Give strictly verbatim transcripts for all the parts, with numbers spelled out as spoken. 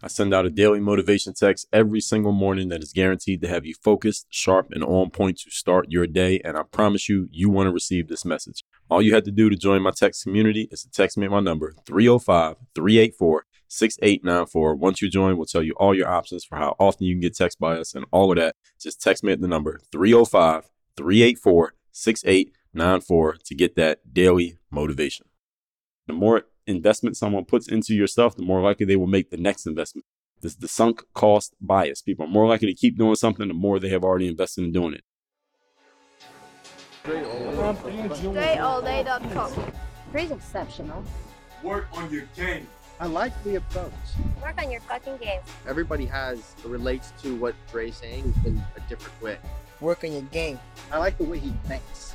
I send out a daily motivation text every single morning that is guaranteed to have you focused, sharp, and on point to start your day. And I promise you, you want to receive this message. All you have to do to join my text community is to text me at my number, three oh five, three eight four, six eight nine four. Once you join, we'll tell you all your options for how often you can get text by us and all of that. Just text me at the number three oh five, three eight four, six eight nine four to get that daily motivation. The more investment someone puts into your stuff, the more likely they will make the next investment. This is the sunk cost bias. People are more likely to keep doing something the more they have already invested in doing it. Dre all day dot com. Pretty exceptional. Work on your game. I like the approach. Work on your fucking game. Everybody has, relates to what Dre's saying in a different way. Work on your game. I like the way he thinks.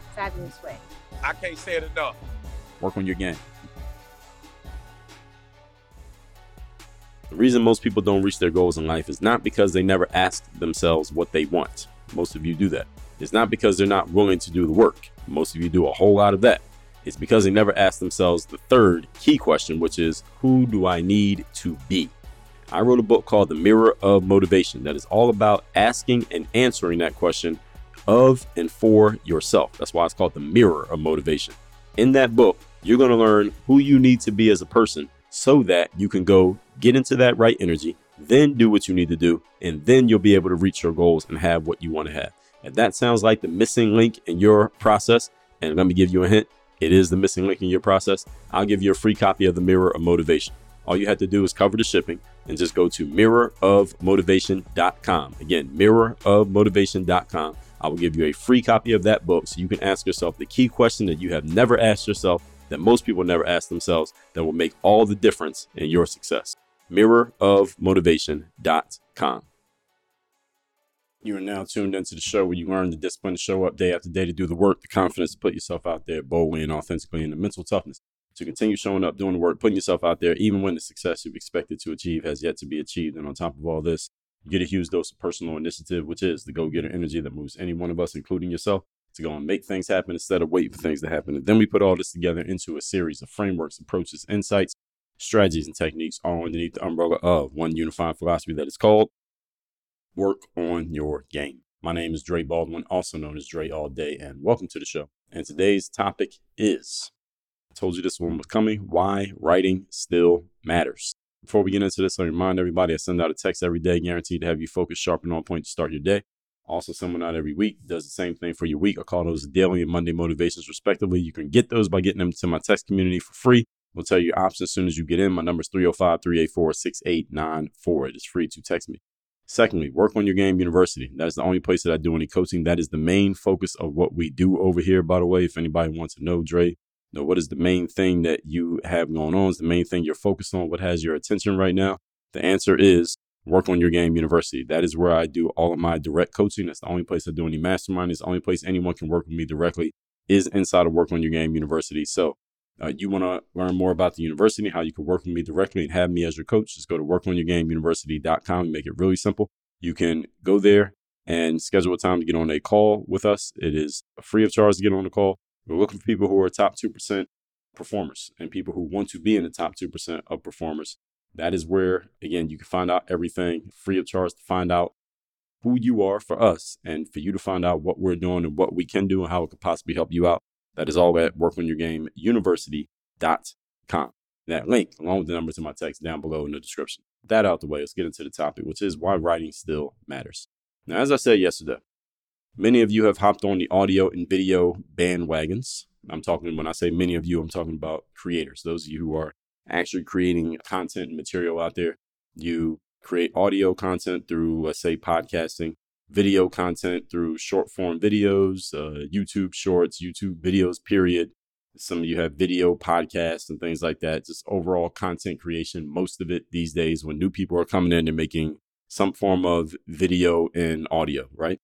fabulous way. I can't say it enough. Work on your game. The reason most people don't reach their goals in life is not because they never ask themselves what they want. Most of you do that. It's not because they're not willing to do the work. Most of you do a whole lot of that. It's because they never ask themselves the third key question, which is, who do I need to be? I wrote a book called The Mirror of Motivation that is all about asking and answering that question of and for yourself. That's why it's called The Mirror of Motivation. In that book, you're going to learn who you need to be as a person so that you can go get into that right energy, then do what you need to do, and then you'll be able to reach your goals and have what you want to have. If that sounds like the missing link in your process, and let me give you a hint, it is the missing link in your process, I'll give you a free copy of The Mirror of Motivation. All you have to do is cover the shipping and just go to mirror of motivation dot com. Again, mirror of motivation dot com. I will give you a free copy of that book so you can ask yourself the key question that you have never asked yourself, that most people never ask themselves, that will make all the difference in your success. mirror of motivation dot com. You are now tuned into the show where you learn the discipline to show up day after day to do the work, the confidence to put yourself out there boldly and authentically, and the mental toughness to continue showing up, doing the work, putting yourself out there, even when the success you've expected to achieve has yet to be achieved. And on top of all this, you get a huge dose of personal initiative, which is the go-getter energy that moves any one of us, including yourself, to go and make things happen instead of waiting for things to happen. And then we put all this together into a series of frameworks, approaches, insights, strategies, and techniques, all underneath the umbrella of one unified philosophy that is called Work on Your Game. My name is Dre Baldwin, also known as Dre All Day, and welcome to the show. And today's topic is, I told you this one was coming, why writing still matters. Before we get into this, I remind everybody I send out a text every day guaranteed to have you focused, sharp, and on point to start your day. Also, someone out every week does the same thing for your week. I call those daily and Monday motivations, respectively. You can get those by getting them to my text community for free. We'll tell you your options as soon as you get in. My number is three oh five, three eight four, six eight nine four. It is free to text me. Secondly, Work on Your Game University. That is the only place that I do any coaching. That is the main focus of what we do over here, by the way. If anybody wants to know, Dre You know, what is the main thing that you have going on? Is the main thing you're focused on? What has your attention right now? The answer is Work on Your Game University. That is where I do all of my direct coaching. That's the only place I do any mastermind. It's the only place anyone can work with me directly is inside of Work on Your Game University. So uh, you want to learn more about the university, how you can work with me directly and have me as your coach, just go to work on your game university dot com and make it really simple. You can go there and schedule a time to get on a call with us. It is free of charge to get on the call. We're looking for people who are top two percent performers and people who want to be in the top two percent of performers. That is where, again, you can find out everything free of charge to find out who you are for us and for you to find out what we're doing and what we can do and how it could possibly help you out. That is all at work on your game university dot com. That link, along with the number to my text down below in the description. That out the way, let's get into the topic, which is why writing still matters. Now, as I said yesterday, many of you have hopped on the audio and video bandwagons. I'm talking, when I say many of you, I'm talking about creators, those of you who are actually creating content and material out there. You create audio content through, let's say, podcasting, video content through short form videos, uh, YouTube shorts, YouTube videos, period. Some of you have video podcasts and things like that, just overall content creation. Most of it these days when new people are coming in and making some form of video and audio, right?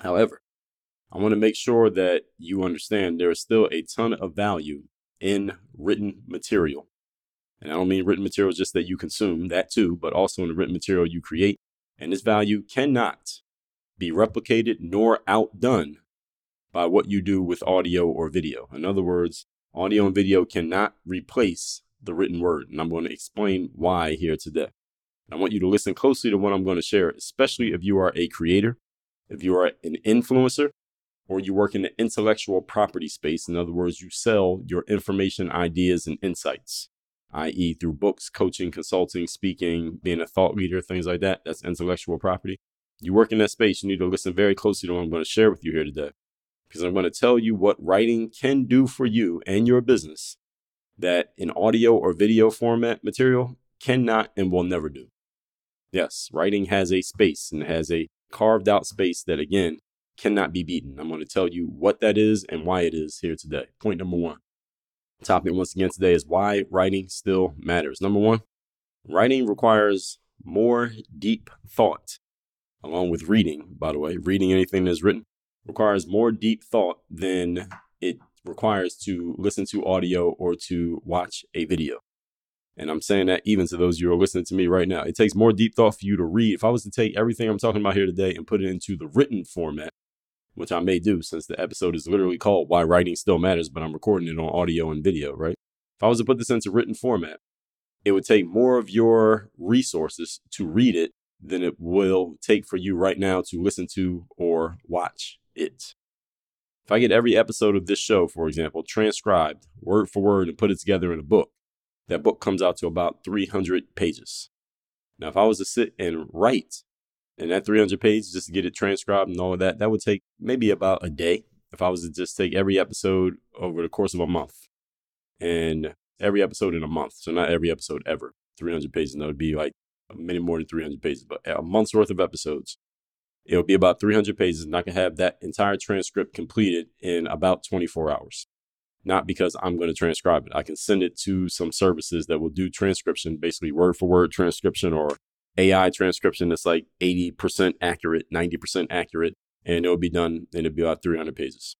However, I want to make sure that you understand there is still a ton of value in written material. And I don't mean written material just that you consume, that too, but also in the written material you create. And this value cannot be replicated nor outdone by what you do with audio or video. In other words, audio and video cannot replace the written word. And I'm going to explain why here today. And I want you to listen closely to what I'm going to share, especially if you are a creator, if you are an influencer, or you work in the intellectual property space. In other words, you sell your information, ideas, and insights, that is through books, coaching, consulting, speaking, being a thought leader, things like that. That's intellectual property. You work in that space, you need to listen very closely to what I'm going to share with you here today, because I'm going to tell you what writing can do for you and your business that an audio or video format material cannot and will never do. Yes, writing has a space and has a carved out space that, again, cannot be beaten. I'm going to tell you what that is and why it is here today. Point number one. Topic once again today is why writing still matters. Number one, writing requires more deep thought, along with reading, by the way. Reading anything that's written requires more deep thought than it requires to listen to audio or to watch a video. And I'm saying that even to those of you who are listening to me right now, it takes more deep thought for you to read. If I was to take everything I'm talking about here today and put it into the written format, which I may do since the episode is literally called Why Writing Still Matters, but I'm recording it on audio and video, right? If I was to put this into written format, it would take more of your resources to read it than it will take for you right now to listen to or watch it. If I get every episode of this show, for example, transcribed word for word and put it together in a book, that book comes out to about three hundred pages. Now, if I was to sit and write and that three hundred pages, just to get it transcribed and all of that, that would take maybe about a day. If I was to just take every episode over the course of a month, and every episode in a month. So not every episode ever, three hundred pages. That would be like many more than three hundred pages, but a month's worth of episodes. It would be about three hundred pages, and I can have that entire transcript completed in about twenty-four hours. Not because I'm going to transcribe it. I can send it to some services that will do transcription, basically word for word transcription, or A I transcription that's like eighty percent accurate, ninety percent accurate, and it'll be done, and it'll be about three hundred pages.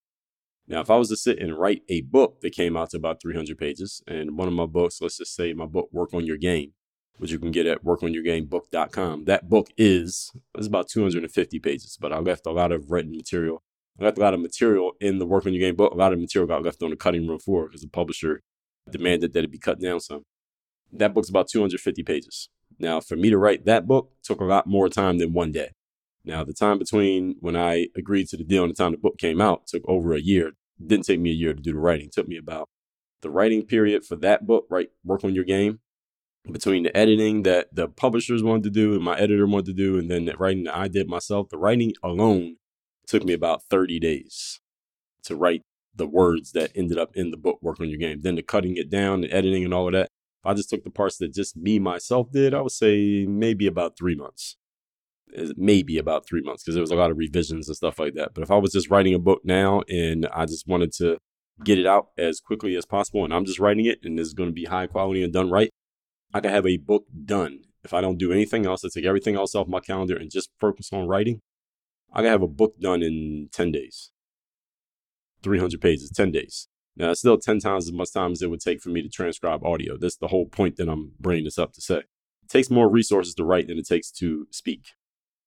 Now, if I was to sit and write a book that came out to about three hundred pages, and one of my books, let's just say my book, Work on Your Game, which you can get at work on your game book dot com. That book is, it's about two hundred fifty pages, but I left a lot of written material. I left a lot of material in the Work on Your Game book. A lot of material got left on the cutting room floor because the publisher demanded that it be cut down some. That book's about two hundred fifty pages. Now, for me to write that book took a lot more time than one day. Now, the time between when I agreed to the deal and the time the book came out took over a year. It didn't take me a year to do the writing. It took me about the writing period for that book, right? Work on Your Game, between the editing that the publishers wanted to do and my editor wanted to do, and then the writing that I did myself. The writing alone took me about thirty days to write the words that ended up in the book, Work on Your Game. Then the cutting it down, the editing and all of that. I just took the parts that just me myself did. I would say maybe about three months, maybe about three months because there was a lot of revisions and stuff like that. But if I was just writing a book now and I just wanted to get it out as quickly as possible, and I'm just writing it, and it's going to be high quality and done right, I can have a book done. If I don't do anything else, I take everything else off my calendar and just focus on writing, I can have a book done in ten days. three hundred pages, ten days. Now, it's still ten times as much time as it would take for me to transcribe audio. That's the whole point that I'm bringing this up to say. It takes more resources to write than it takes to speak.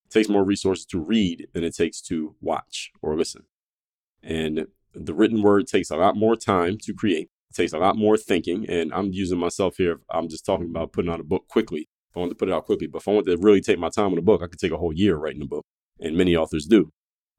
It takes more resources to read than it takes to watch or listen. And the written word takes a lot more time to create. It takes a lot more thinking. And I'm using myself here. I'm just talking about putting out a book quickly. If I want to put it out quickly, but if I want to really take my time with a book, I could take a whole year writing a book. And many authors do.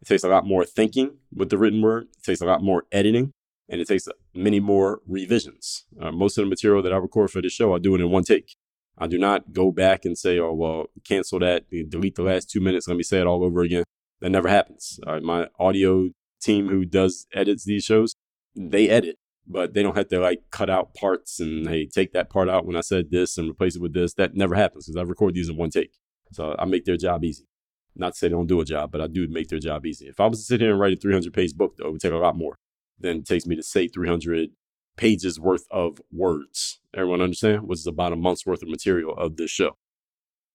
It takes a lot more thinking with the written word. It takes a lot more editing. And it takes many more revisions. Uh, most of the material that I record for this show, I do it in one take. I do not go back and say, oh, well, cancel that, delete the last two minutes, let me say it all over again. That never happens. All right, my audio team who does edits these shows, they edit, but they don't have to like cut out parts and, hey, take that part out when I said this and replace it with this. That never happens because I record these in one take. So I make their job easy. Not to say they don't do a job, but I do make their job easy. If I was to sit here and write a three hundred page book, though, it would take a lot more than it takes me to say three hundred pages worth of words. Everyone understand? Which is about a month's worth of material of this show.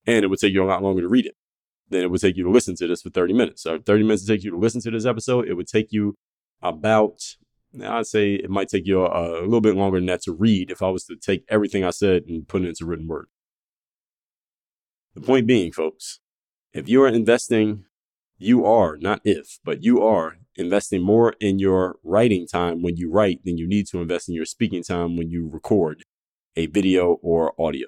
And it would take you a lot longer to read it than it would take you to listen to this for thirty minutes. So thirty minutes to take you to listen to this episode, it would take you about, I'd say it might take you a, a little bit longer than that to read if I was to take everything I said and put it into written word. The point being, folks, if you are investing, you are, not if, but you are investing more in your writing time when you write than you need to invest in your speaking time when you record a video or audio.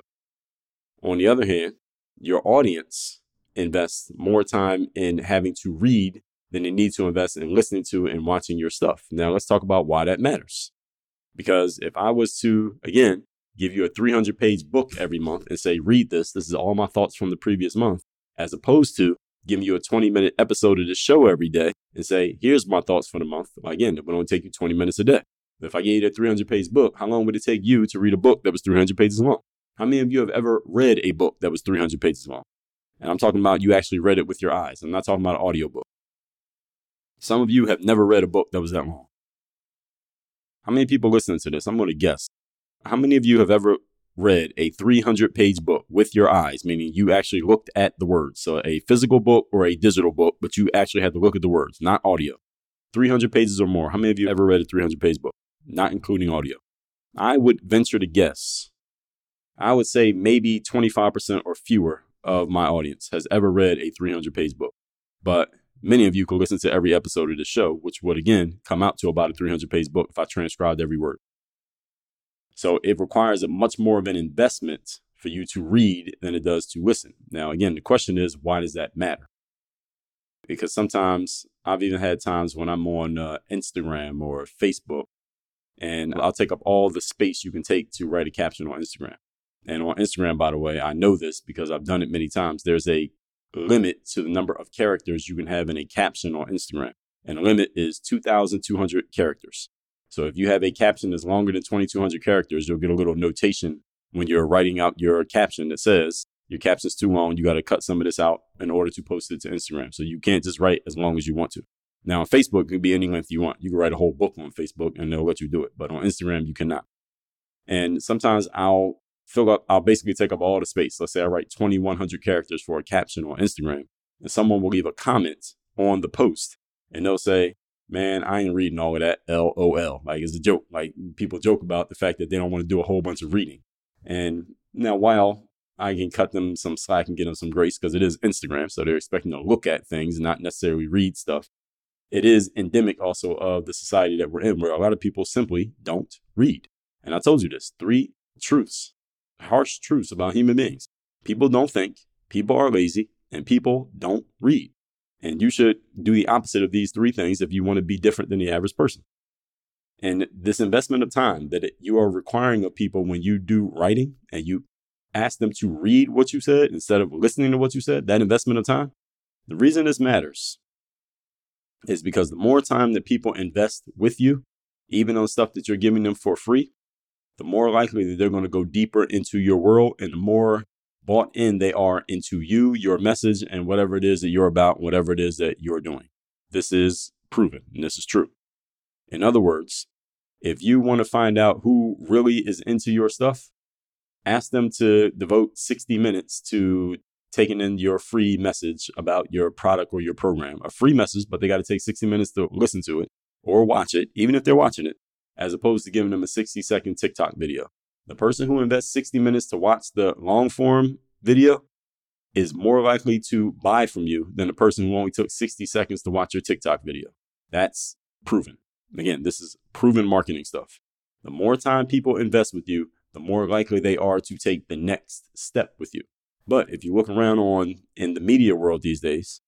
On the other hand, your audience invests more time in having to read than they need to invest in listening to and watching your stuff. Now, let's talk about why that matters. Because if I was to, again, give you a three hundred page book every month and say, read this, this is all my thoughts from the previous month, as opposed to giving you a twenty minute episode of this show every day and say, here's my thoughts for the month. Again, it would only take you twenty minutes a day. If I gave you a three hundred page book, how long would it take you to read a book that was three hundred pages long? How many of you have ever read a book that was three hundred pages long? And I'm talking about you actually read it with your eyes. I'm not talking about an audiobook. Some of you have never read a book that was that long. How many people listening to this? I'm going to guess. How many of you have ever read a three hundred page book with your eyes, meaning you actually looked at the words? So a physical book or a digital book, but you actually had to look at the words, not audio. three hundred pages or more. How many of you ever read a three hundred page book, not including audio? I would venture to guess. I would say maybe twenty-five percent or fewer of my audience has ever read a three hundred page book. But many of you could listen to every episode of this show, which would, again, come out to about a three hundred page book if I transcribed every word. So it requires a much more of an investment for you to read than it does to listen. Now, again, the question is, why does that matter? Because sometimes I've even had times when I'm on uh, Instagram or Facebook, and I'll take up all the space you can take to write a caption on Instagram. And on Instagram, by the way, I know this because I've done it many times. There's a limit to the number of characters you can have in a caption on Instagram. And the limit is two thousand two hundred characters. So if you have a caption that's longer than twenty-two hundred characters, you'll get a little notation when you're writing out your caption that says your caption's too long. You got to cut some of this out in order to post it to Instagram. So you can't just write as long as you want to. Now, on Facebook, it can be any length you want. You can write a whole book on Facebook and they'll let you do it. But on Instagram, you cannot. And sometimes I'll fill up, I'll basically take up all the space. Let's say I write twenty-one hundred characters for a caption on Instagram, and someone will leave a comment on the post and they'll say, man, I ain't reading all of that. L O L. Like, it's a joke. Like, people joke about the fact that they don't want to do a whole bunch of reading. And now, while I can cut them some slack and get them some grace because it is Instagram, so they're expecting to look at things and not necessarily read stuff, it is endemic also of the society that we're in, where a lot of people simply don't read. And I told you this, three truths, harsh truths about human beings. People don't think, people are lazy, and people don't read. And you should do the opposite of these three things if you want to be different than the average person. And this investment of time that you are requiring of people when you do writing and you ask them to read what you said instead of listening to what you said, that investment of time, the reason this matters is because the more time that people invest with you, even on stuff that you're giving them for free, the more likely that they're going to go deeper into your world and the more bought in they are into you, your message, and whatever it is that you're about, whatever it is that you're doing. This is proven, and this is true. In other words, If you want to find out who really is into your stuff, ask them to devote sixty minutes to taking in your free message about your product or your program. A free message, but they got to take sixty minutes to listen to it or watch it, even if they're watching it, as opposed to giving them a sixty second TikTok video. The person who invests sixty minutes to watch the long form video is more likely to buy from you than the person who only took sixty seconds to watch your TikTok video. That's proven. Again, this is proven marketing stuff. The more time people invest with you, the more likely they are to take the next step with you. But if you look around on in the media world these days,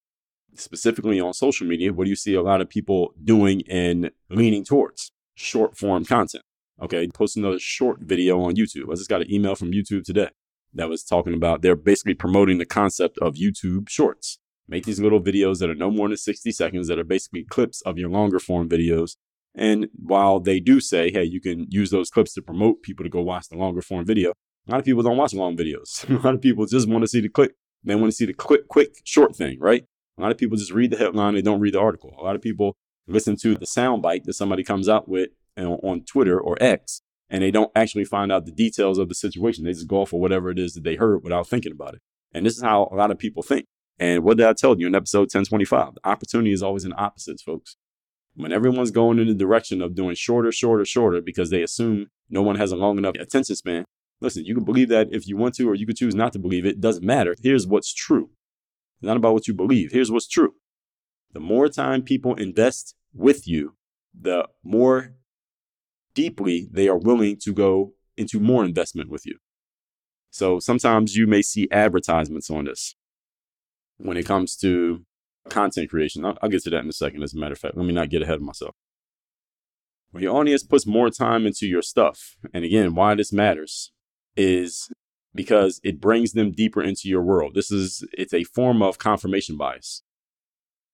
specifically on social media, what do you see a lot of people doing and leaning towards? Short form content. Okay, post another short video on YouTube. I just got an email from YouTube today that was talking about they're basically promoting the concept of YouTube Shorts. Make these little videos that are no more than sixty seconds that are basically clips of your longer form videos. And while they do say, hey, you can use those clips to promote people to go watch the longer form video, a lot of people don't watch long videos. A lot of people just want to see the click. They want to see the quick, quick, short thing, right? A lot of people just read the headline. They don't read the article. A lot of people listen to the soundbite that somebody comes out with on Twitter or X, and they don't actually find out the details of the situation. They just go off for whatever it is that they heard without thinking about it. And this is how a lot of people think. And what did I tell you in episode ten twenty-five? The opportunity is always in opposites, folks. When everyone's going in the direction of doing shorter, shorter, shorter, because they assume no one has a long enough attention span. Listen, you can believe that if you want to, or you can choose not to believe it. It doesn't matter. Here's what's true. It's not about what you believe. Here's what's true. The more time people invest with you, the more deeply they are willing to go into more investment with you. So sometimes you may see advertisements on this when it comes to content creation. I'll, I'll get to that in a second. As a matter of fact, let me not get ahead of myself. When your audience puts more time into your stuff, and again, why this matters is because it brings them deeper into your world. This is, it's a form of confirmation bias.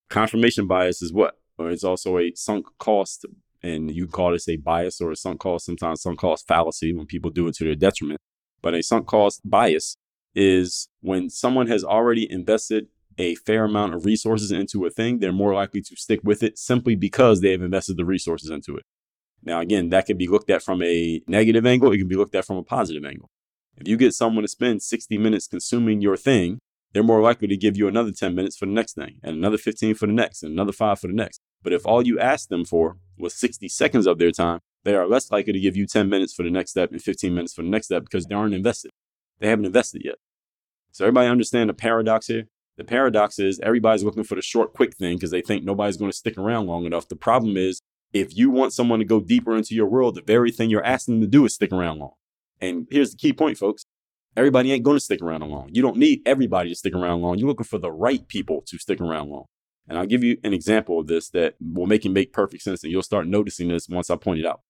Confirmation bias is what? Or it's also a sunk cost, and you can call this a bias or a sunk cost, sometimes sunk cost fallacy when people do it to their detriment. But a sunk cost bias is when someone has already invested a fair amount of resources into a thing, they're more likely to stick with it simply because they have invested the resources into it. Now, again, that can be looked at from a negative angle. It can be looked at from a positive angle. If you get someone to spend sixty minutes consuming your thing, they're more likely to give you another ten minutes for the next thing, and another fifteen for the next, and another five for the next. But if all you asked them for was sixty seconds of their time, they are less likely to give you ten minutes for the next step and fifteen minutes for the next step because they aren't invested. They haven't invested yet. So everybody understand the paradox here? The paradox is everybody's looking for the short, quick thing because they think nobody's going to stick around long enough. The problem is if you want someone to go deeper into your world, the very thing you're asking them to do is stick around long. And here's the key point, folks. Everybody ain't going to stick around long. You don't need everybody to stick around long. You're looking for the right people to stick around long. And I'll give you an example of this that will make it make perfect sense. And you'll start noticing this once I point it out.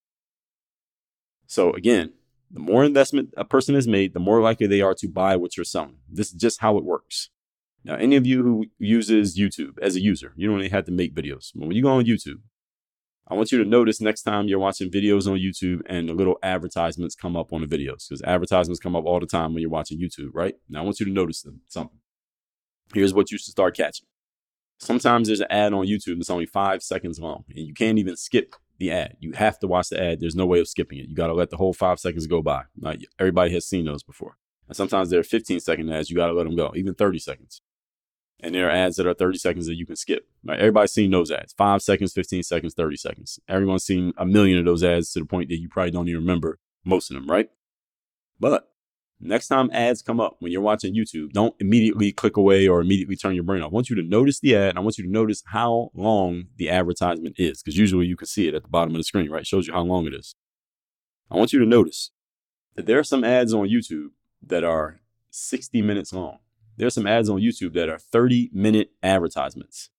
So again, the more investment a person has made, the more likely they are to buy what you're selling. This is just how it works. Now, any of you who uses YouTube as a user, you don't really have to make videos. But when you go on YouTube, I want you to notice next time you're watching videos on YouTube and the little advertisements come up on the videos, because advertisements come up all the time when you're watching YouTube, right? Now, I want you to notice them, something. Here's what you should start catching. Sometimes there's an ad on YouTube that's only five seconds long, and you can't even skip the ad. You have to watch the ad. There's no way of skipping it. You got to let the whole five seconds go by. Now, everybody has seen those before. And sometimes there are fifteen second ads. You got to let them go, even thirty seconds. And there are ads that are thirty seconds that you can skip. Right? Everybody's seen those ads, five seconds, fifteen seconds, thirty seconds. Everyone's seen a million of those ads to the point that you probably don't even remember most of them, right? But next time ads come up when you're watching YouTube, don't immediately click away or immediately turn your brain off. I want you to notice the ad, and I want you to notice how long the advertisement is, because usually you can see it at the bottom of the screen, right? It shows you how long it is. I want you to notice that there are some ads on YouTube that are sixty minutes long. There are some ads on YouTube that are thirty minute advertisements,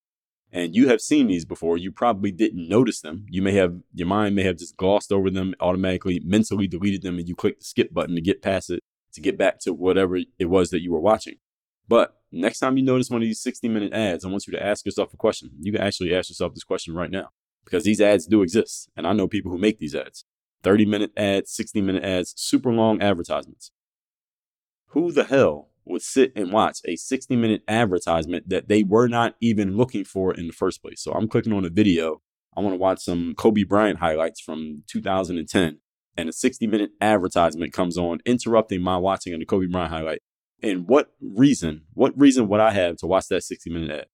and you have seen these before. You probably didn't notice them. You may have, your mind may have just glossed over them, automatically, mentally deleted them, and you click the skip button to get past it, to get back to whatever it was that you were watching. But next time you notice one of these sixty minute ads, I want you to ask yourself a question. You can actually ask yourself this question right now, because these ads do exist. And I know people who make these ads, thirty minute ads, sixty minute ads, super long advertisements. Who the hell would sit and watch a sixty minute advertisement that they were not even looking for in the first place? So I'm clicking on a video I want to watch some Kobe Bryant highlights from two thousand ten. And a sixty minute advertisement comes on interrupting my watching of the Kobe Bryant highlight. And what reason, what reason would I have to watch that sixty minute ad?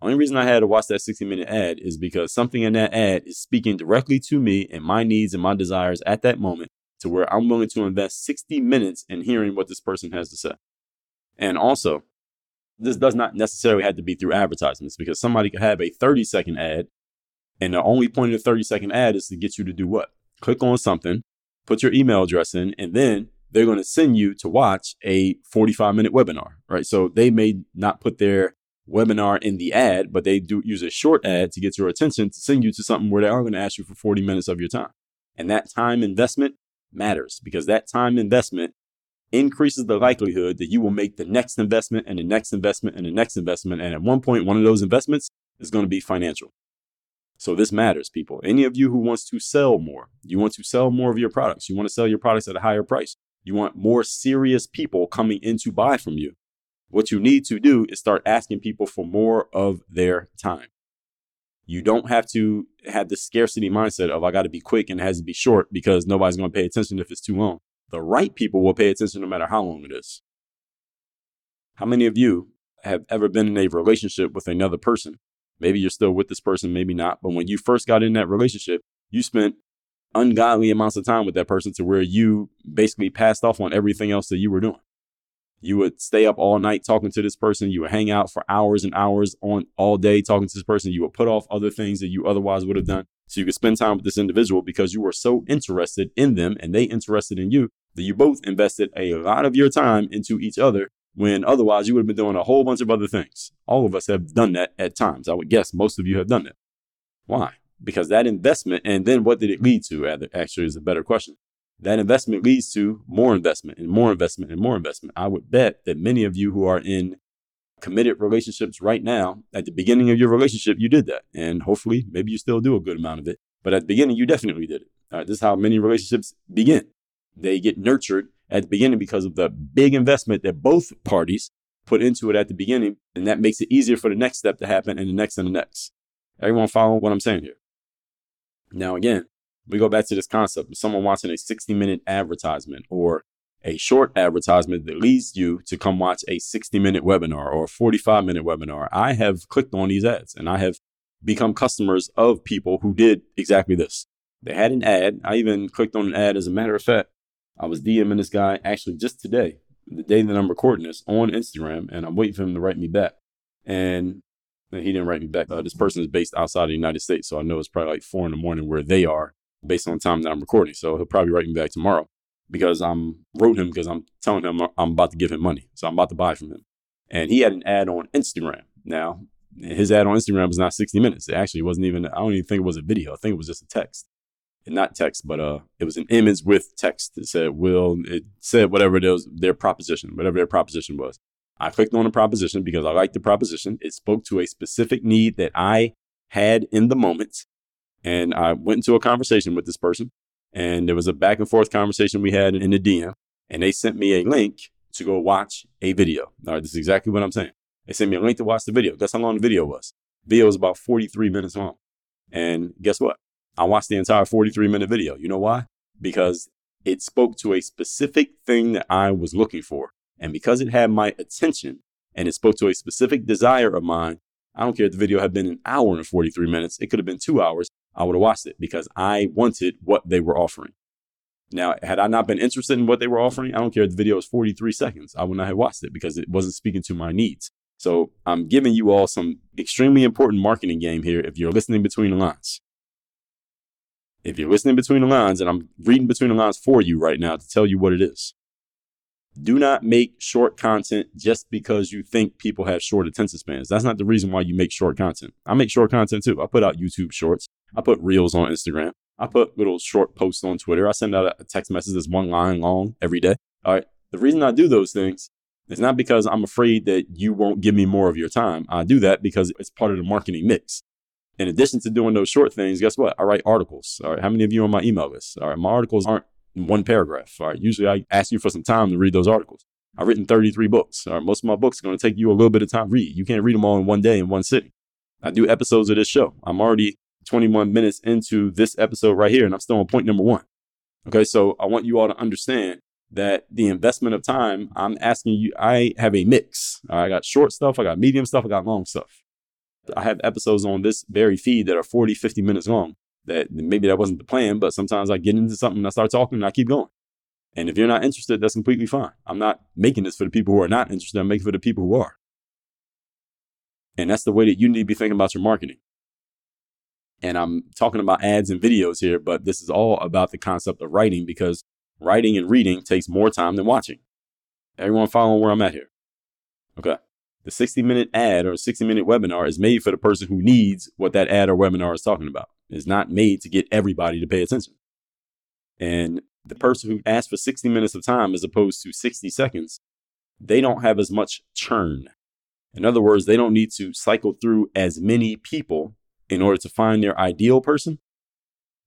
The only reason I had to watch that sixty minute ad is because something in that ad is speaking directly to me and my needs and my desires at that moment, to where I'm willing to invest sixty minutes in hearing what this person has to say. And also, this does not necessarily have to be through advertisements, because somebody could have a thirty second ad, and the only point of the thirty second ad is to get you to do what? Click on something, put your email address in, and then they're going to send you to watch a forty-five minute webinar, right? So they may not put their webinar in the ad, but they do use a short ad to get your attention, to send you to something where they are going to ask you for forty minutes of your time. And that time investment matters, because that time investment increases the likelihood that you will make the next investment and the next investment and the next investment. And at one point, one of those investments is going to be financial. So this matters, people. Any of you who wants to sell more, you want to sell more of your products. You want to sell your products at a higher price. You want more serious people coming in to buy from you. What you need to do is start asking people for more of their time. You don't have to have the scarcity mindset of I got to be quick and it has to be short because nobody's going to pay attention if it's too long. The right people will pay attention no matter how long it is. How many of you have ever been in a relationship with another person? Maybe you're still with this person, maybe not. But when you first got in that relationship, you spent ungodly amounts of time with that person to where you basically passed off on everything else that you were doing. You would stay up all night talking to this person. You would hang out for hours and hours on all day talking to this person. You would put off other things that you otherwise would have done so you could spend time with this individual because you were so interested in them and they interested in you that you both invested a lot of your time into each other when otherwise you would have been doing a whole bunch of other things. All of us have done that at times. I would guess most of you have done that. Why? Because that investment, and then what did it lead to? Actually, is a better question. That investment leads to more investment and more investment and more investment. I would bet that many of you who are in committed relationships right now, at the beginning of your relationship, you did that. And hopefully, maybe you still do a good amount of it. But at the beginning, you definitely did it. All right, this is how many relationships begin. They get nurtured at the beginning because of the big investment that both parties put into it at the beginning. And that makes it easier for the next step to happen, and the next and the next. Everyone follow what I'm saying here? Now, again, we go back to this concept of someone watching a sixty minute advertisement or a short advertisement that leads you to come watch a sixty minute webinar or a forty-five minute webinar. I have clicked on these ads and I have become customers of people who did exactly this. They had an ad. I even clicked on an ad. As a matter of fact, I was DMing this guy actually just today, the day that I'm recording this, on Instagram, and I'm waiting for him to write me back. And he didn't write me back. Uh, this person is based outside of the United States. So I know it's probably like four in the morning where they are, based on the time that I'm recording. So he'll probably write me back tomorrow because I'm wrote him because I'm telling him I'm about to give him money. So I'm about to buy from him. And he had an ad on Instagram. Now, his ad on Instagram was not sixty minutes. It actually wasn't even, I don't even think it was a video. I think it was just a text. And not text, but uh, it was an image with text. It said, will, it said whatever it is, their proposition, whatever their proposition was. I clicked on the proposition because I liked the proposition. It spoke to a specific need that I had in the moment. And I went into a conversation with this person, and there was a back and forth conversation we had in the D M, and they sent me a link to go watch a video. All right, this is exactly what I'm saying. They sent me a link to watch the video. Guess how long the video was? The video was about forty-three minutes long. And guess what? I watched the entire forty-three minute video. You know why? Because it spoke to a specific thing that I was looking for. And because it had my attention and it spoke to a specific desire of mine, I don't care if the video had been an hour and forty-three minutes. It could have been two hours. I would have watched it because I wanted what they were offering. Now, had I not been interested in what they were offering, I don't care if the video was forty-three seconds. I would not have watched it because it wasn't speaking to my needs. So I'm giving you all some extremely important marketing game here if you're listening between the lines. If you're listening between the lines, and I'm reading between the lines for you right now to tell you what it is. Do not make short content just because you think people have short attention spans. That's not the reason why you make short content. I make short content too. I put out YouTube shorts. I put reels on Instagram. I put little short posts on Twitter. I send out a text message that's one line long every day. All right. The reason I do those things is not because I'm afraid that you won't give me more of your time. I do that because it's part of the marketing mix. In addition to doing those short things, guess what? I write articles. All right. How many of you are on my email list? All right. My articles aren't one paragraph. All right. Usually I ask you for some time to read those articles. I've written thirty-three books. All right. Most of my books are going to take you a little bit of time to read. You can't read them all in one day in one sitting. I do episodes of this show. I'm already twenty-one minutes into this episode right here, and I'm still on point number one. Okay, so I want you all to understand that the investment of time, I'm asking you, I have a mix. I got short stuff, I got medium stuff, I got long stuff. I have episodes on this very feed that are forty, fifty minutes long. That maybe that wasn't the plan, but sometimes I get into something and I start talking and I keep going. And if you're not interested, that's completely fine. I'm not making this for the people who are not interested. I'm making it for the people who are. And that's the way that you need to be thinking about your marketing. And I'm talking about ads and videos here, but this is all about the concept of writing, because writing and reading takes more time than watching. Everyone following where I'm at here? Okay. The sixty minute ad or sixty minute webinar is made for the person who needs what that ad or webinar is talking about. It's not made to get everybody to pay attention. And the person who asks for sixty minutes of time as opposed to sixty seconds, they don't have as much churn. In other words, they don't need to cycle through as many people in order to find their ideal person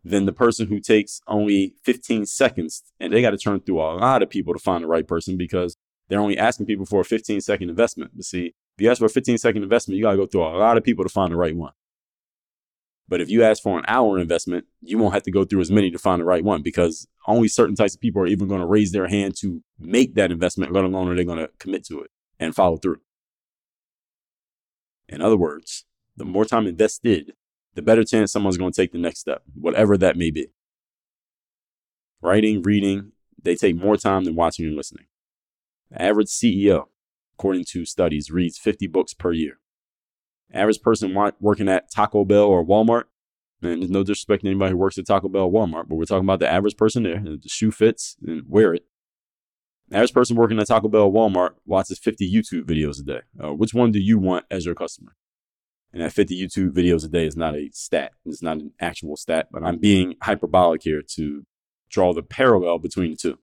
than the person who takes only fifteen seconds. And they got to turn through a lot of people to find the right person, because they're only asking people for a fifteen second investment. But see, if you ask for a fifteen second investment, you got to go through a lot of people to find the right one. But if you ask for an hour investment, you won't have to go through as many to find the right one, because only certain types of people are even going to raise their hand to make that investment, let alone are they going to commit to it and follow through. In other words, the more time invested, the better chance someone's going to take the next step, whatever that may be. Writing, reading, they take more time than watching and listening. The average C E O, according to studies, reads fifty books per year. Average person working at Taco Bell or Walmart, and there's no disrespect to anybody who works at Taco Bell or Walmart, but we're talking about the average person there. If the shoe fits, then wear it. The average person working at Taco Bell or Walmart watches fifty YouTube videos a day. Uh, which one do you want as your customer? And that fifty YouTube videos a day is not a stat. It's not an actual stat, but I'm being hyperbolic here to draw the parallel between the two.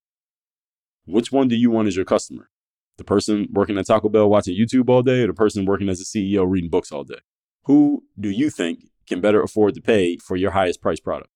Which one do you want as your customer? The person working at Taco Bell watching YouTube all day, or the person working as a C E O reading books all day? Who do you think can better afford to pay for your highest priced product?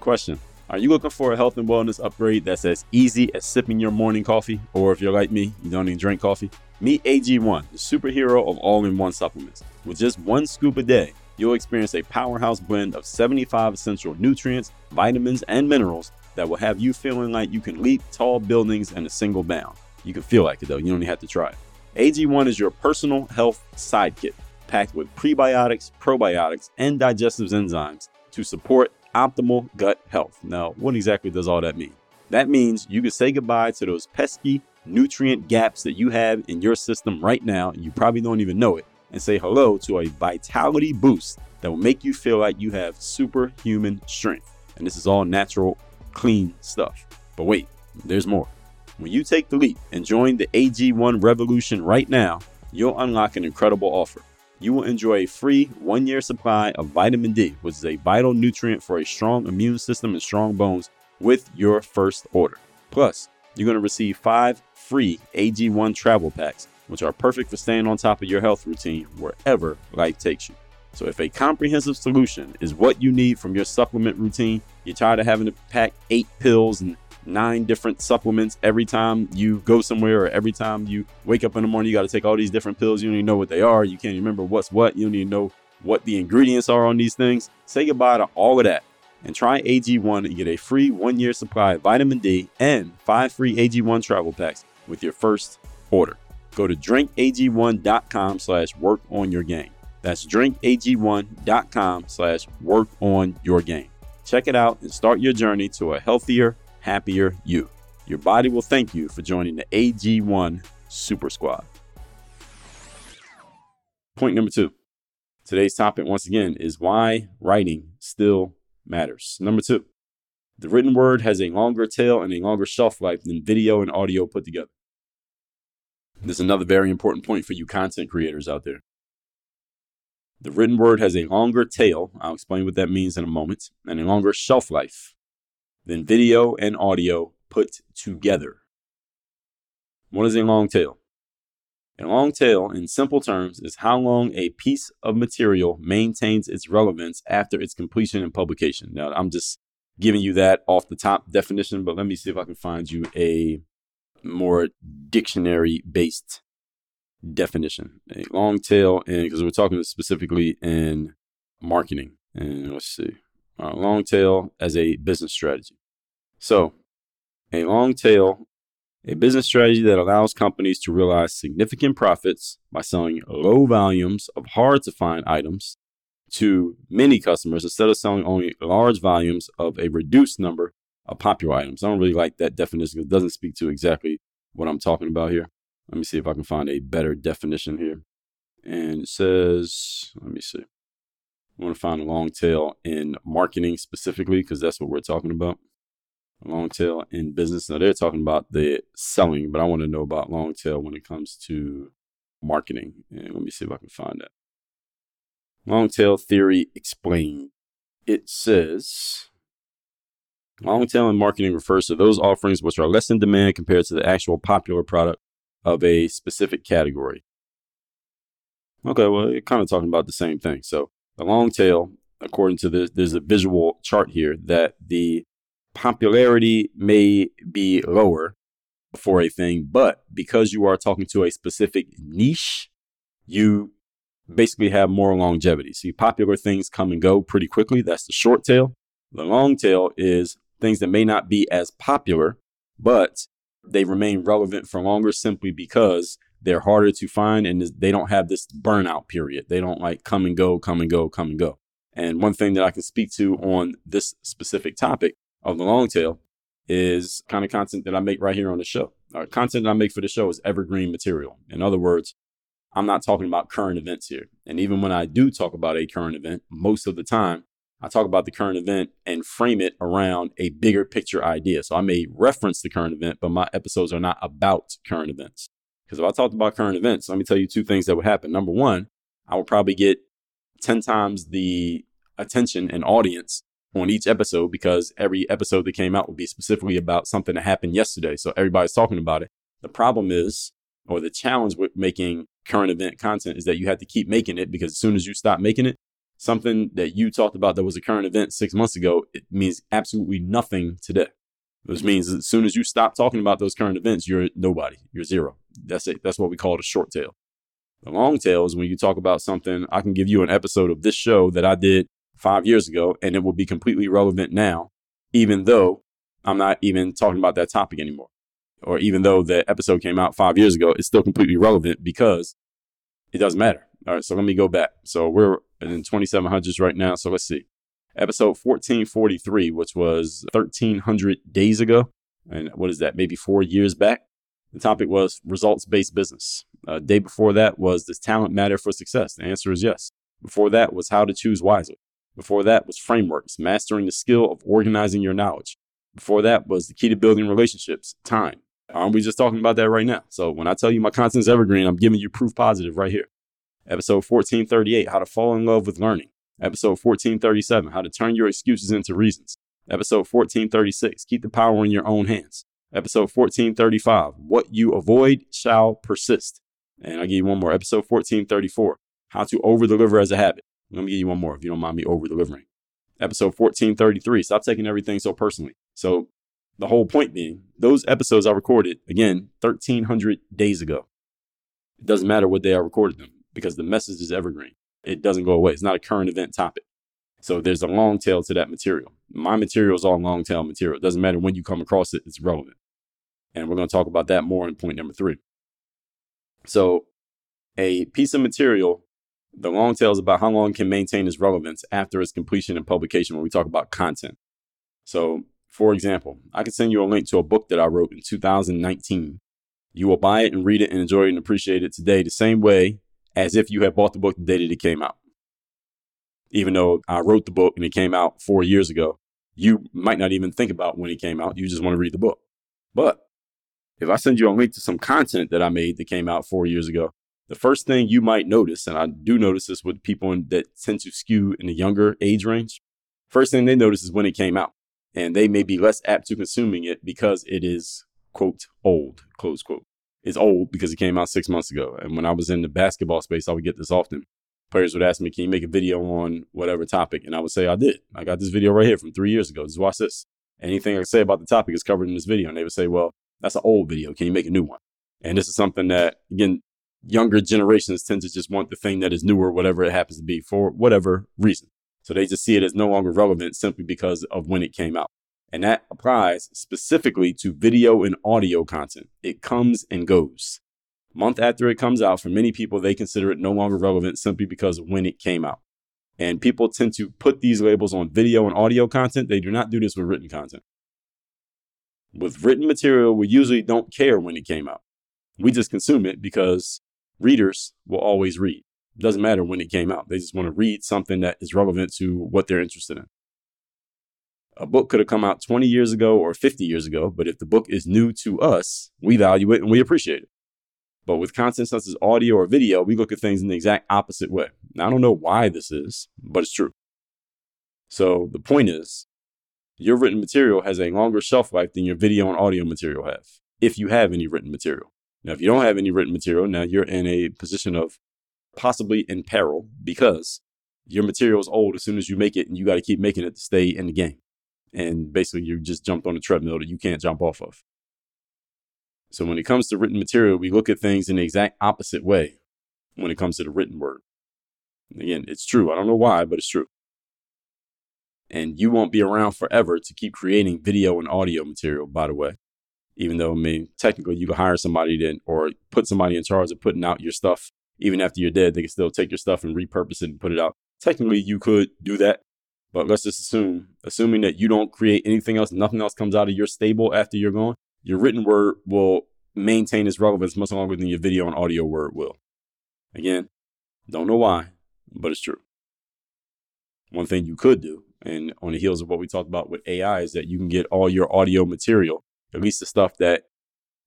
Question. Are you looking for a health and wellness upgrade that's as easy as sipping your morning coffee? Or if you're like me, you don't even drink coffee? Meet A G one, the superhero of all-in-one supplements. With just one scoop a day, you'll experience a powerhouse blend of seventy-five essential nutrients, vitamins, and minerals that will have you feeling like you can leap tall buildings in a single bound. You can feel like it though, you don't even have to try it. A G one is your personal health sidekick, packed with prebiotics, probiotics, and digestive enzymes to support optimal gut health. Now, what exactly does all that mean? That means you can say goodbye to those pesky nutrient gaps that you have in your system right now, and you probably don't even know it, and say hello to a vitality boost that will make you feel like you have superhuman strength. And this is all natural, clean stuff. But wait, there's more. When you take the leap and join the A G one revolution right now, you'll unlock an incredible offer. You will enjoy a free one-year supply of vitamin D, which is a vital nutrient for a strong immune system and strong bones, with your first order. Plus, you're going to receive five free A G one travel packs, which are perfect for staying on top of your health routine wherever life takes you. So if a comprehensive solution is what you need from your supplement routine, you're tired of having to pack eight pills and nine different supplements every time you go somewhere, or every time you wake up in the morning, you got to take all these different pills. You don't even know what they are. You can't remember what's what. You don't even know what the ingredients are on these things. Say goodbye to all of that and try A G one and get a free one-year supply of vitamin D and five free A G one travel packs with your first order. Go to drink A G one dot com slash work on your game. That's drink A G one dot com slash work on your game. Check it out and start your journey to a healthier, happier you. Your body will thank you for joining the A G one Super Squad. Point number two. Today's topic, once again, is why writing still matters. Number two, the written word has a longer tail and a longer shelf life than video and audio put together. This is another very important point for you content creators out there. The written word has a longer tail, I'll explain what that means in a moment, and a longer shelf life than video and audio put together. What is a long tail? A long tail, in simple terms, is how long a piece of material maintains its relevance after its completion and publication. Now, I'm just giving you that off the top definition, but let me see if I can find you a more dictionary-based definition. A long tail, and because we're talking specifically in marketing. And let's see, uh, long tail as a business strategy. So a long tail, a business strategy that allows companies to realize significant profits by selling low volumes of hard to find items to many customers instead of selling only large volumes of a reduced number of popular items. I don't really like that definition because it doesn't speak to exactly what I'm talking about here. Let me see if I can find a better definition here. And it says, let me see. I want to find a long tail in marketing specifically because that's what we're talking about. A long tail in business. Now, they're talking about the selling, but I want to know about long tail when it comes to marketing. And let me see if I can find that. Long tail theory explained. It says, long tail in marketing refers to those offerings which are less in demand compared to the actual popular product of a specific category. Okay, well, you're kind of talking about the same thing. So the long tail, according to this, there's a visual chart here that the popularity may be lower for a thing, but because you are talking to a specific niche, you basically have more longevity. See, popular things come and go pretty quickly. That's the short tail. The long tail is things that may not be as popular, but they remain relevant for longer simply because they're harder to find and they don't have this burnout period. They don't like come and go, come and go, come and go. And one thing that I can speak to on this specific topic of the long tail is kind of content that I make right here on the show. Our content that I make for the show is evergreen material. In other words, I'm not talking about current events here. And even when I do talk about a current event, most of the time, I talk about the current event and frame it around a bigger picture idea. So I may reference the current event, but my episodes are not about current events. Because if I talked about current events, let me tell you two things that would happen. Number one, I would probably get ten times the attention and audience on each episode because every episode that came out would be specifically about something that happened yesterday. So everybody's talking about it. The problem is, or the challenge with making current event content is that you have to keep making it because as soon as you stop making it, something that you talked about that was a current event six months ago, it means absolutely nothing today. Which means as soon as you stop talking about those current events, you're nobody. You're zero. That's it. That's what we call the short tail. The long tail is when you talk about something. I can give you an episode of this show that I did five years ago, and it will be completely relevant now, even though I'm not even talking about that topic anymore. Or even though the episode came out five years ago, it's still completely relevant because it doesn't matter. All right, so let me go back. So we're in twenty-seven hundreds right now. So let's see. Episode fourteen forty-three, which was thirteen hundred days ago. And what is that? Maybe four years back. The topic was results-based business. Uh, day before that was, does talent matter for success? The answer is yes. Before that was how to choose wisely. Before that was frameworks, mastering the skill of organizing your knowledge. Before that was the key to building relationships, time. Aren't we just talking about that right now? So when I tell you my content's evergreen, I'm giving you proof positive right here. Episode fourteen thirty-eight, how to fall in love with learning. Episode fourteen thirty-seven, how to turn your excuses into reasons. Episode fourteen thirty-six, keep the power in your own hands. Episode fourteen thirty-five, what you avoid shall persist. And I'll give you one more. Episode fourteen thirty-four, how to over-deliver as a habit. Let me give you one more if you don't mind me over-delivering. Episode fourteen thirty-three, stop taking everything so personally. So the whole point being, those episodes I recorded, again, thirteen hundred days ago. It doesn't matter what day I recorded them because the message is evergreen. It doesn't go away. It's not a current event topic. So there's a long tail to that material. My material is all long tail material. It doesn't matter when you come across it. It's relevant. And we're going to talk about that more in point number three. So a piece of material, the long tail is about how long it can maintain its relevance after its completion and publication when we talk about content. So for example, I can send you a link to a book that I wrote in two thousand nineteen. You will buy it and read it and enjoy it and appreciate it today the same way as if you had bought the book the day that it came out. Even though I wrote the book and it came out four years ago, you might not even think about when it came out. You just want to read the book. But if I send you a link to some content that I made that came out four years ago, the first thing you might notice, and I do notice this with people in, that tend to skew in the younger age range, first thing they notice is when it came out. And they may be less apt to consuming it because it is, quote, old, close quote. It's old because it came out six months ago. And when I was in the basketball space, I would get this often. Players would ask me, can you make a video on whatever topic? And I would say, I did. I got this video right here from three years ago. Just watch this. Anything I say about the topic is covered in this video. And they would say, well, that's an old video. Can you make a new one? And this is something that, again, younger generations tend to just want the thing that is newer, whatever it happens to be, for whatever reason. So they just see it as no longer relevant simply because of when it came out. And that applies specifically to video and audio content. It comes and goes. A month after it comes out, for many people, they consider it no longer relevant simply because of when it came out. And people tend to put these labels on video and audio content. They do not do this with written content. With written material, we usually don't care when it came out. We just consume it because readers will always read. It doesn't matter when it came out. They just want to read something that is relevant to what they're interested in. A book could have come out twenty years ago or fifty years ago, but if the book is new to us, we value it and we appreciate it. But with content such as audio or video, we look at things in the exact opposite way. Now, I don't know why this is, but it's true. So the point is, your written material has a longer shelf life than your video and audio material have, if you have any written material. Now, if you don't have any written material, now you're in a position of possibly in peril because your material is old as soon as you make it and you got to keep making it to stay in the game. And basically, you just jumped on a treadmill that you can't jump off of. So when it comes to written material, we look at things in the exact opposite way when it comes to the written word. And again, it's true. I don't know why, but it's true. And you won't be around forever to keep creating video and audio material, by the way, even though, I mean, technically you can hire somebody then, or put somebody in charge of putting out your stuff. Even after you're dead, they can still take your stuff and repurpose it and put it out. Technically, you could do that. But let's just assume, assuming that you don't create anything else, nothing else comes out of your stable after you're gone, your written word will maintain its relevance much longer than your video and audio word will. Again, don't know why, but it's true. One thing you could do, and on the heels of what we talked about with A I, is that you can get all your audio material, at least the stuff that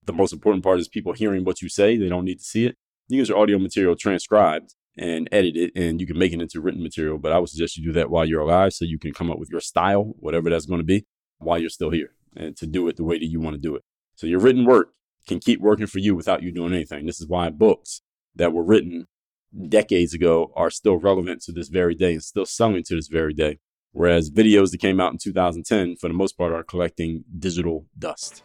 the most important part is people hearing what you say. They don't need to see it. You can get your audio material transcribed and edit it, and you can make it into written material. But I would suggest you do that while you're alive so you can come up with your style, whatever that's going to be, while you're still here, and to do it the way that you want to do it. So your written work can keep working for you without you doing anything. This is why books that were written decades ago are still relevant to this very day and still selling to this very day. Whereas videos that came out in two thousand ten, for the most part, are collecting digital dust.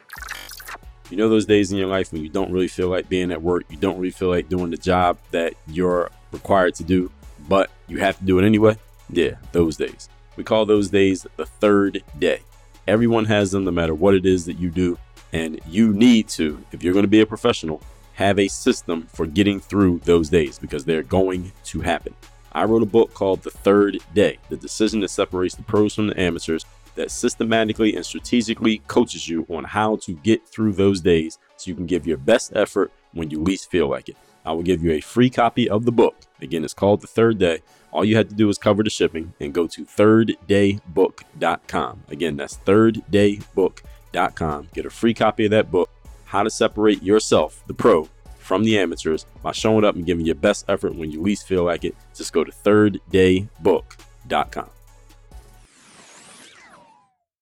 You know those days in your life when you don't really feel like being at work, you don't really feel like doing the job that you're required to do, but you have to do it anyway? Yeah, those days. We call those days the third day. Everyone has them no matter what it is that you do. And you need to, if you're going to be a professional, have a system for getting through those days because they're going to happen. I wrote a book called The Third Day, the decision that separates the pros from the amateurs, that systematically and strategically coaches you on how to get through those days so you can give your best effort when you least feel like it. I will give you a free copy of the book. Again, it's called The Third Day. All you have to do is cover the shipping and go to third day book dot com. Again, that's third day book dot com. Get a free copy of that book, How to Separate Yourself, the Pro, from the Amateurs by showing up and giving your best effort when you least feel like it. Just go to third day book dot com.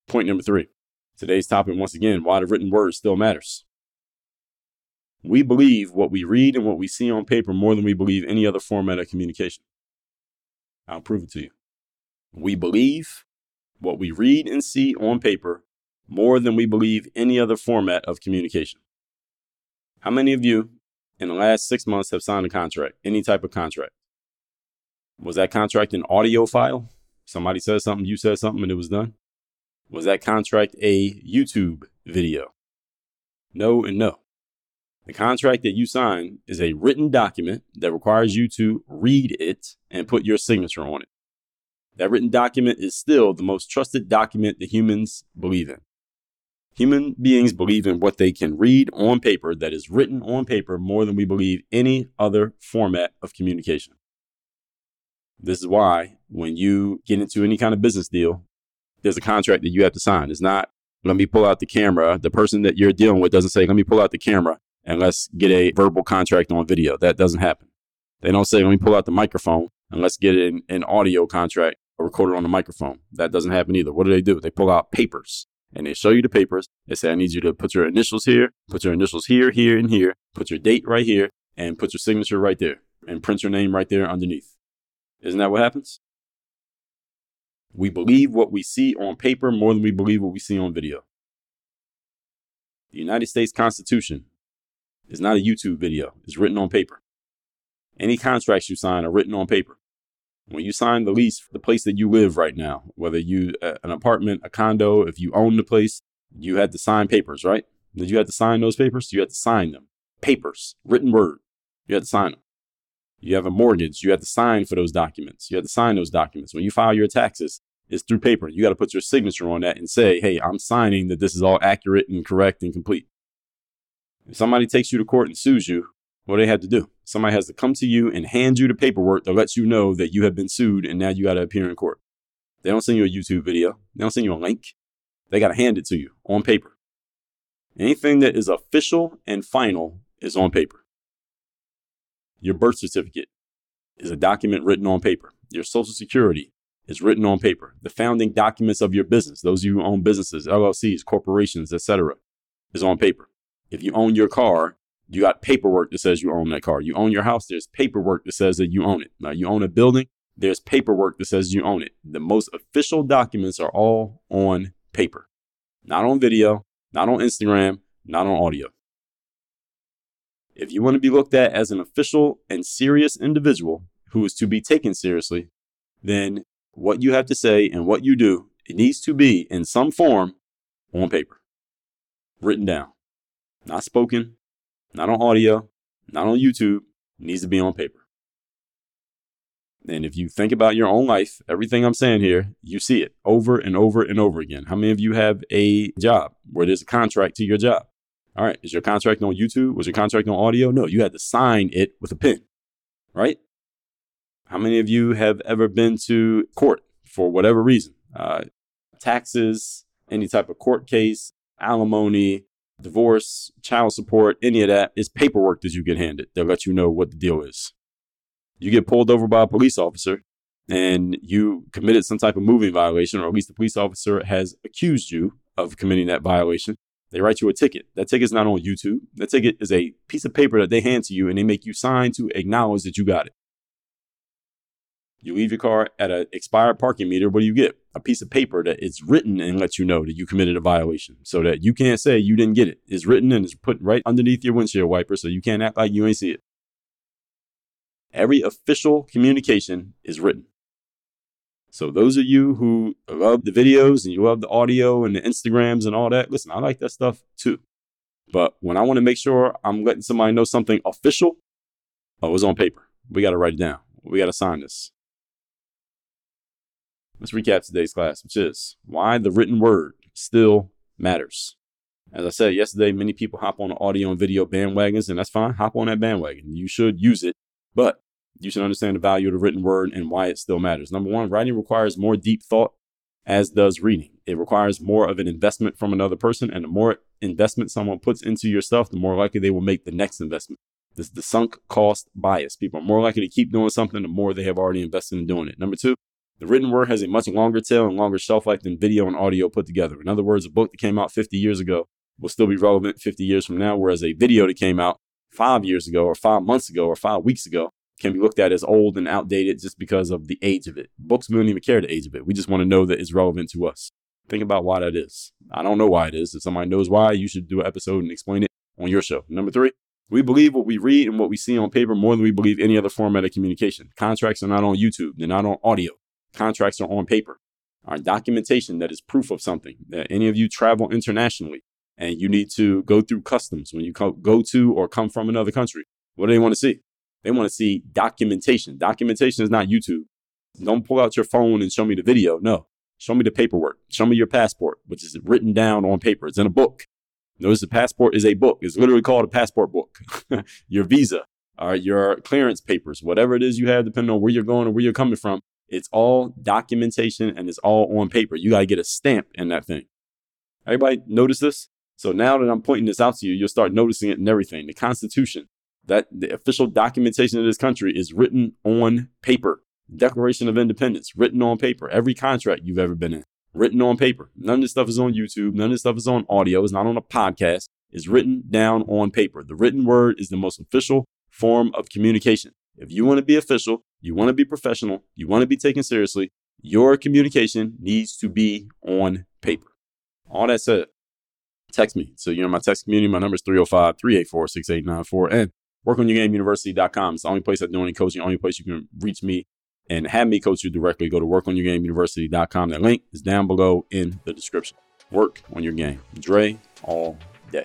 Point number three. Today's topic, once again, why the written word still matters. We believe what we read and what we see on paper more than we believe any other format of communication. I'll prove it to you. We believe what we read and see on paper more than we believe any other format of communication. How many of you in the last six months have signed a contract, any type of contract? Was that contract an audio file? Somebody said something, you said something, and it was done. Was that contract a YouTube video? No and no. The contract that you sign is a written document that requires you to read it and put your signature on it. That written document is still the most trusted document that humans believe in. Human beings believe in what they can read on paper that is written on paper more than we believe any other format of communication. This is why when you get into any kind of business deal, there's a contract that you have to sign. It's not, let me pull out the camera. The person that you're dealing with doesn't say, let me pull out the camera and let's get a verbal contract on video. That doesn't happen. They don't say, let me pull out the microphone and let's get an, an audio contract recorded on the microphone. That doesn't happen either. What do they do? They pull out papers and they show you the papers. They say, I need you to put your initials here, put your initials here, here, and here, put your date right here, and put your signature right there, and print your name right there underneath. Isn't that what happens? We believe what we see on paper more than we believe what we see on video. The United States Constitution is not a YouTube video. It's written on paper. Any contracts you sign are written on paper. When you sign the lease for the place that you live right now, whether you uh, an apartment, a condo, if you own the place, you had to sign papers, right? Did you have to sign those papers? You had to sign them. Papers, written word. You had to sign them. You have a mortgage. You had to sign for those documents. You had to sign those documents. When you file your taxes, it's through paper. You got to put your signature on that and say, hey, I'm signing that this is all accurate and correct and complete. If somebody takes you to court and sues you, what do they have to do? Somebody has to come to you and hand you the paperwork that lets you know that you have been sued and now you got to appear in court. They don't send you a YouTube video. They don't send you a link. They got to hand it to you on paper. Anything that is official and final is on paper. Your birth certificate is a document written on paper. Your Social Security is written on paper. The founding documents of your business, those of you who own businesses, L L Cs, corporations, et cetera, is on paper. If you own your car, you got paperwork that says you own that car. You own your house, there's paperwork that says that you own it. Now, you own a building, there's paperwork that says you own it. The most official documents are all on paper, not on video, not on Instagram, not on audio. If you want to be looked at as an official and serious individual who is to be taken seriously, then what you have to say and what you do, it needs to be in some form on paper, written down, not spoken, not on audio, not on YouTube. It needs to be on paper. And if you think about your own life, everything I'm saying here, you see it over and over and over again. How many of you have a job where there's a contract to your job? All right. Is your contract on YouTube? Was your contract on audio? No, you had to sign it with a pen, right? How many of you have ever been to court for whatever reason? Uh, taxes, any type of court case, alimony, divorce, child support, any of that is paperwork that you get handed that lets you know what the deal is. You get pulled over by a police officer and you committed some type of moving violation, or at least the police officer has accused you of committing that violation. They write you a ticket. That ticket's not on YouTube. That ticket is a piece of paper that they hand to you and they make you sign to acknowledge that you got it. You leave your car at an expired parking meter. What do you get? A piece of paper that it's written and lets you know that you committed a violation so that you can't say you didn't get it. It's written and it's put right underneath your windshield wiper so you can't act like you ain't see it. Every official communication is written. So those of you who love the videos and you love the audio and the Instagrams and all that, listen, I like that stuff too. But when I want to make sure I'm letting somebody know something official, oh, it's on paper. We got to write it down. We got to sign this. Let's recap today's class, which is why the written word still matters. As I said yesterday, many people hop on the audio and video bandwagons, and that's fine. Hop on that bandwagon. You should use it, but you should understand the value of the written word and why it still matters. Number one, writing requires more deep thought, as does reading. It requires more of an investment from another person, and the more investment someone puts into your stuff, the more likely they will make the next investment. This is the sunk cost bias. People are more likely to keep doing something the more they have already invested in doing it. Number two, the written word has a much longer tail and longer shelf life than video and audio put together. In other words, a book that came out fifty years ago will still be relevant fifty years from now, whereas a video that came out five years ago or five months ago or five weeks ago can be looked at as old and outdated just because of the age of it. Books, we don't even care the age of it. We just want to know that it's relevant to us. Think about why that is. I don't know why it is. If somebody knows why, you should do an episode and explain it on your show. Number three, we believe what we read and what we see on paper more than we believe any other format of communication. Contracts are not on YouTube. They're not on audio. Contracts are on paper. Our documentation that is proof of something. That any of you travel internationally and you need to go through customs when you co- go to or come from another country. What do they want to see? They want to see documentation. Documentation is not YouTube. Don't pull out your phone and show me the video. No, show me the paperwork. Show me your passport, which is written down on paper. It's in a book. Notice the passport is a book. It's literally called a passport book. Your visa or your clearance papers, whatever it is you have, depending on where you're going or where you're coming from. It's all documentation and it's all on paper. You got to get a stamp in that thing. Everybody notice this? So now that I'm pointing this out to you, you'll start noticing it in everything. The Constitution, that the official documentation of this country is written on paper. Declaration of Independence, written on paper. Every contract you've ever been in, written on paper. None of this stuff is on YouTube. None of this stuff is on audio. It's not on a podcast. It's written down on paper. The written word is the most official form of communication. If you want to be official, you want to be professional, you want to be taken seriously, your communication needs to be on paper. All that said, text me. So you're in my text community. My number is three oh five, three eight four, six eight nine four and work on your game university dot com. It's the only place I do any coaching, only place you can reach me and have me coach you directly, go to work on your game university dot com. That link is down below in the description. Work on your game. Dre all day.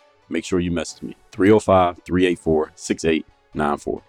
Make sure you message me, three oh five, three eight four, six eight nine four.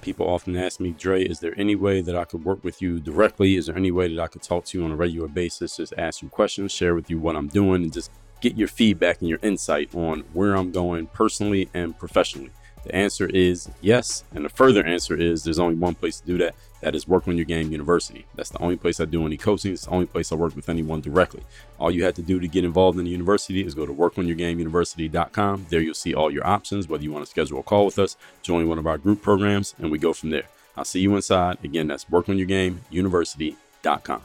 People often ask me, Dre, is there any way that I could work with you directly? Is there any way that I could talk to you on a regular basis, just ask you questions, share with you what I'm doing, and just get your feedback and your insight on where I'm going personally and professionally? The answer is yes. And the further answer is there's only one place to do that. That is Work on Your Game University. That's the only place I do any coaching. It's the only place I work with anyone directly. All you have to do to get involved in the university is go to work on your game university dot com. There you'll see all your options, whether you want to schedule a call with us, join one of our group programs, and we go from there. I'll see you inside. Again, that's work on your game university dot com.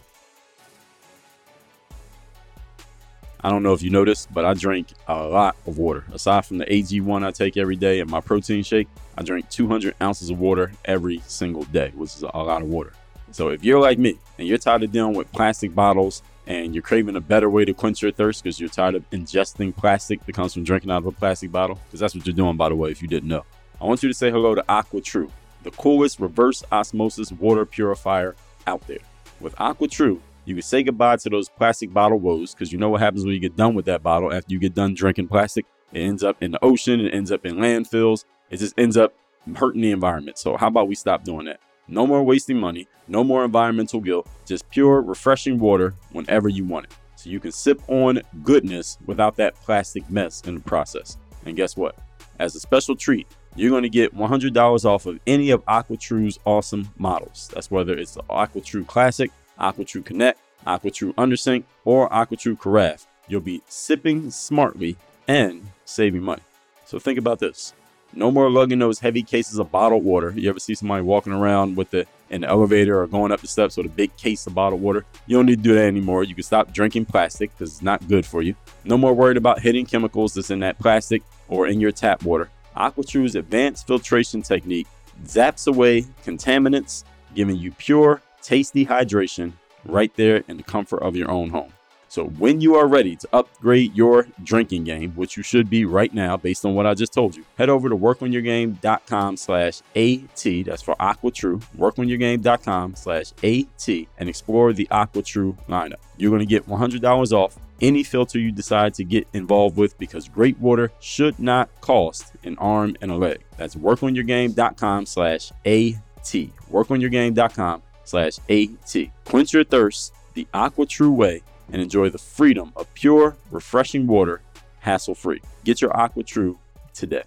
I don't know if you noticed, but I drink a lot of water. Aside from the A G one I take every day and my protein shake, I drink two hundred ounces of water every single day, which is a lot of water. So if you're like me and you're tired of dealing with plastic bottles and you're craving a better way to quench your thirst because you're tired of ingesting plastic that comes from drinking out of a plastic bottle, because that's what you're doing, by the way, if you didn't know, I want you to say hello to AquaTru, the coolest reverse osmosis water purifier out there. With AquaTru, you can say goodbye to those plastic bottle woes, because you know what happens when you get done with that bottle. After you get done drinking plastic, it ends up in the ocean. It ends up in landfills. It just ends up hurting the environment. So how about we stop doing that? No more wasting money. No more environmental guilt. Just pure, refreshing water whenever you want it. So you can sip on goodness without that plastic mess in the process. And guess what? As a special treat, you're going to get one hundred dollars off of any of AquaTru's awesome models. That's whether it's the AquaTru Classic, AquaTru Connect, AquaTru Undersink, or AquaTru Carafe. You'll be sipping smartly and saving money. So think about this. No more lugging those heavy cases of bottled water. You ever see somebody walking around with the in the elevator or going up the steps with a big case of bottled water? You don't need to do that anymore. You can stop drinking plastic because it's not good for you. No more worried about hidden chemicals that's in that plastic or in your tap water. AquaTru's advanced filtration technique zaps away contaminants, giving you pure, tasty hydration right there in the comfort of your own home. So when you are ready to upgrade your drinking game, which you should be right now based on what I just told you, head over to work on your game dot com slash A T. That's for AquaTru. work on your game dot com slash A T and explore the AquaTru lineup. You're going to get one hundred dollars off any filter you decide to get involved with, because great water should not cost an arm and a leg. That's work on your game dot com slash A T. work on your game dot com slash AT. Quench your thirst the AquaTru way and enjoy the freedom of pure, refreshing water, hassle-free. Get your AquaTru today.